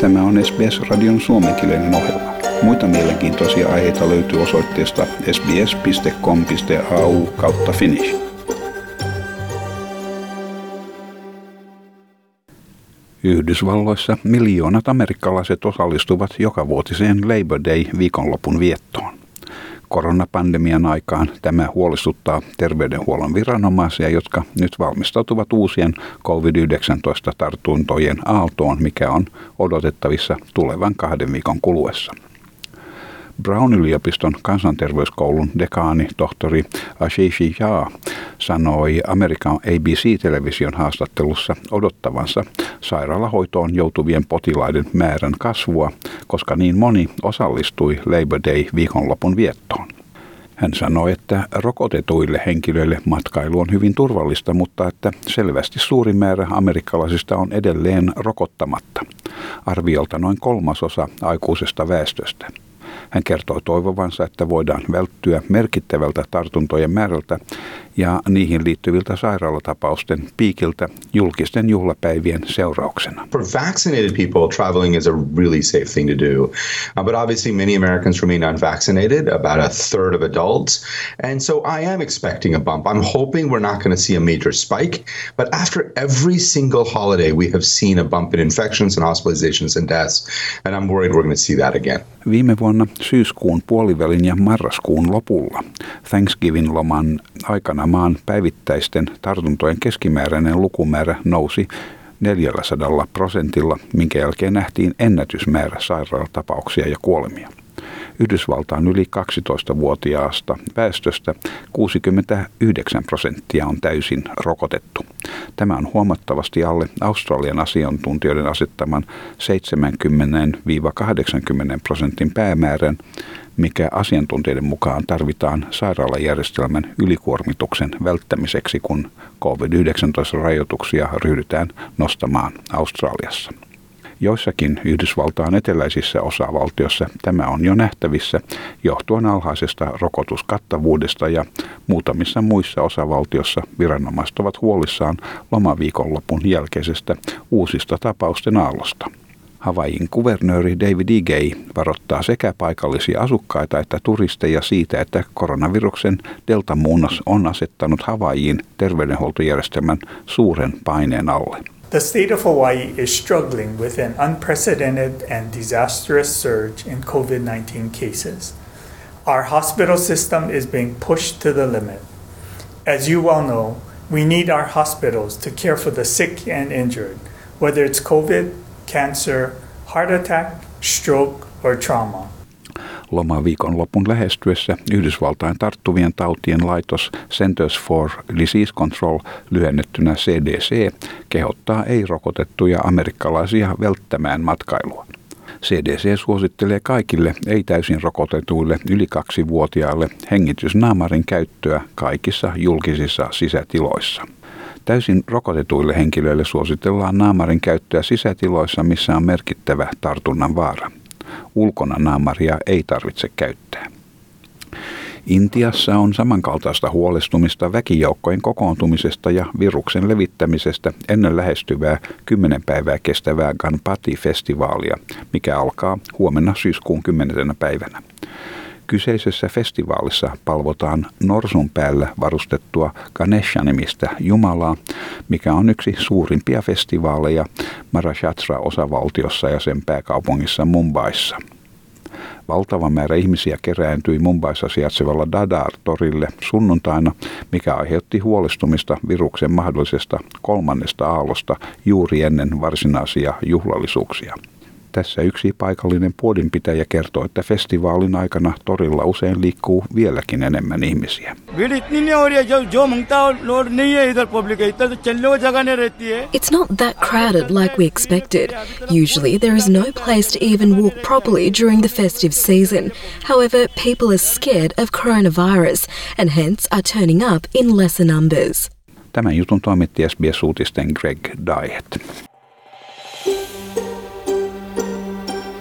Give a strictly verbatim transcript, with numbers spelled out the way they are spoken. Tämä on S B S-radion suomenkielinen ohjelma. Muita mielenkiintoisia aiheita löytyy osoitteesta sbs piste com piste a u kautta finnish. Yhdysvalloissa miljoonat amerikkalaiset osallistuvat jokavuotiseen Labor Day-viikonlopun viettoon. Koronapandemian aikaan tämä huolestuttaa terveydenhuollon viranomaisia, jotka nyt valmistautuvat uusien covid yhdeksäntoista-tartuntojen aaltoon, mikä on odotettavissa tulevan kahden viikon kuluessa. Brown-yliopiston kansanterveyskoulun dekaani tohtori Ashishi Jaa sanoi Amerikan A B C-television haastattelussa odottavansa sairaalahoitoon joutuvien potilaiden määrän kasvua, koska niin moni osallistui Labor Day-viikonlopun viettoon. Hän sanoi, että rokotetuille henkilöille matkailu on hyvin turvallista, mutta että selvästi suuri määrä amerikkalaisista on edelleen rokottamatta, arviolta noin kolmasosa aikuisesta väestöstä. Hän kertoi toivovansa, että voidaan välttyä merkittävältä tartuntojen määrältä ja niihin liittyviltä sairaalatapausten piikiltä julkisten juhlapäivien seurauksena. For vaccinated people, traveling is a really safe thing to do. Uh, but obviously many Americans remain unvaccinated, about a third of adults. And so I am expecting a bump. I'm hoping we're not going to see a major spike. But after every single holiday, we have seen a bump in infections and hospitalizations and deaths. And I'm worried we're going to see that again. Viime vuonna syyskuun puolivälin ja marraskuun lopulla Thanksgiving-loman aikana maan päivittäisten tartuntojen keskimääräinen lukumäärä nousi neljäsataa prosentilla, minkä jälkeen nähtiin ennätysmäärä sairaalatapauksia ja kuolemia. Yhdysvaltain yli kaksitoistavuotiaasta väestöstä kuusikymmentäyhdeksän prosenttia on täysin rokotettu. Tämä on huomattavasti alle Australian asiantuntijoiden asettaman seitsemänkymmentä–kahdeksankymmentä prosentin päämäärän, mikä asiantuntijoiden mukaan tarvitaan sairaalajärjestelmän ylikuormituksen välttämiseksi, kun covid yhdeksäntoista-rajoituksia ryhdytään nostamaan Australiassa. Joissakin Yhdysvaltain eteläisissä osavaltioissa tämä on jo nähtävissä johtuen alhaisesta rokotuskattavuudesta ja muutamissa muissa osavaltioissa viranomaiset ovat huolissaan lomaviikonlopun jälkeisestä uusista tapausten aallosta. Havaijin kuvernööri David E. Gay varoittaa sekä paikallisia asukkaita että turisteja siitä, että koronaviruksen deltamuunnos on asettanut Havaijin terveydenhuoltojärjestelmän suuren paineen alle. The state of Hawaii is struggling with an unprecedented and disastrous surge in covid nineteen cases. Our hospital system is being pushed to the limit. As you well know, we need our hospitals to care for the sick and injured, whether it's COVID, cancer, heart attack, stroke, or trauma. Lomaviikonlopun lähestyessä Yhdysvaltain tarttuvien tautien laitos Centers for Disease Control, lyhennettynä C D C, kehottaa ei-rokotettuja amerikkalaisia välttämään matkailua. C D C suosittelee kaikille ei-täysin rokotetuille yli kaksivuotiaille hengitysnaamarin käyttöä kaikissa julkisissa sisätiloissa. Täysin rokotetuille henkilöille suositellaan naamarin käyttöä sisätiloissa, missä on merkittävä tartunnan vaara. Ulkona naamaria ei tarvitse käyttää. Intiassa on samankaltaista huolestumista väkijoukkojen kokoontumisesta ja viruksen levittämisestä ennen lähestyvää kymmenen päivää kestävää Ganpati-festivaalia, mikä alkaa huomenna syyskuun kymmenentenä päivänä. Kyseisessä festivaalissa palvotaan norsun päällä varustettua Ganesha-nimistä jumalaa, mikä on yksi suurimpia festivaaleja Maharashtra-osavaltiossa ja sen pääkaupungissa Mumbaissa. Valtava määrä ihmisiä kerääntyi Mumbaissa sijaitsevalla Dadar-torille sunnuntaina, mikä aiheutti huolestumista viruksen mahdollisesta kolmannesta aallosta juuri ennen varsinaisia juhlallisuuksia. Tässä yksi paikallinen puodinpitäjä kertoo, että festivaalin aikana torilla usein liikkuu vieläkin enemmän ihmisiä. It's not that crowded like we expected. Usually there is no place to even walk properly during the festive season. However, people are scared of coronavirus and hence are turning up in lesser numbers. Tämän jutun toimitti S B S-uutisten Greg Dyett.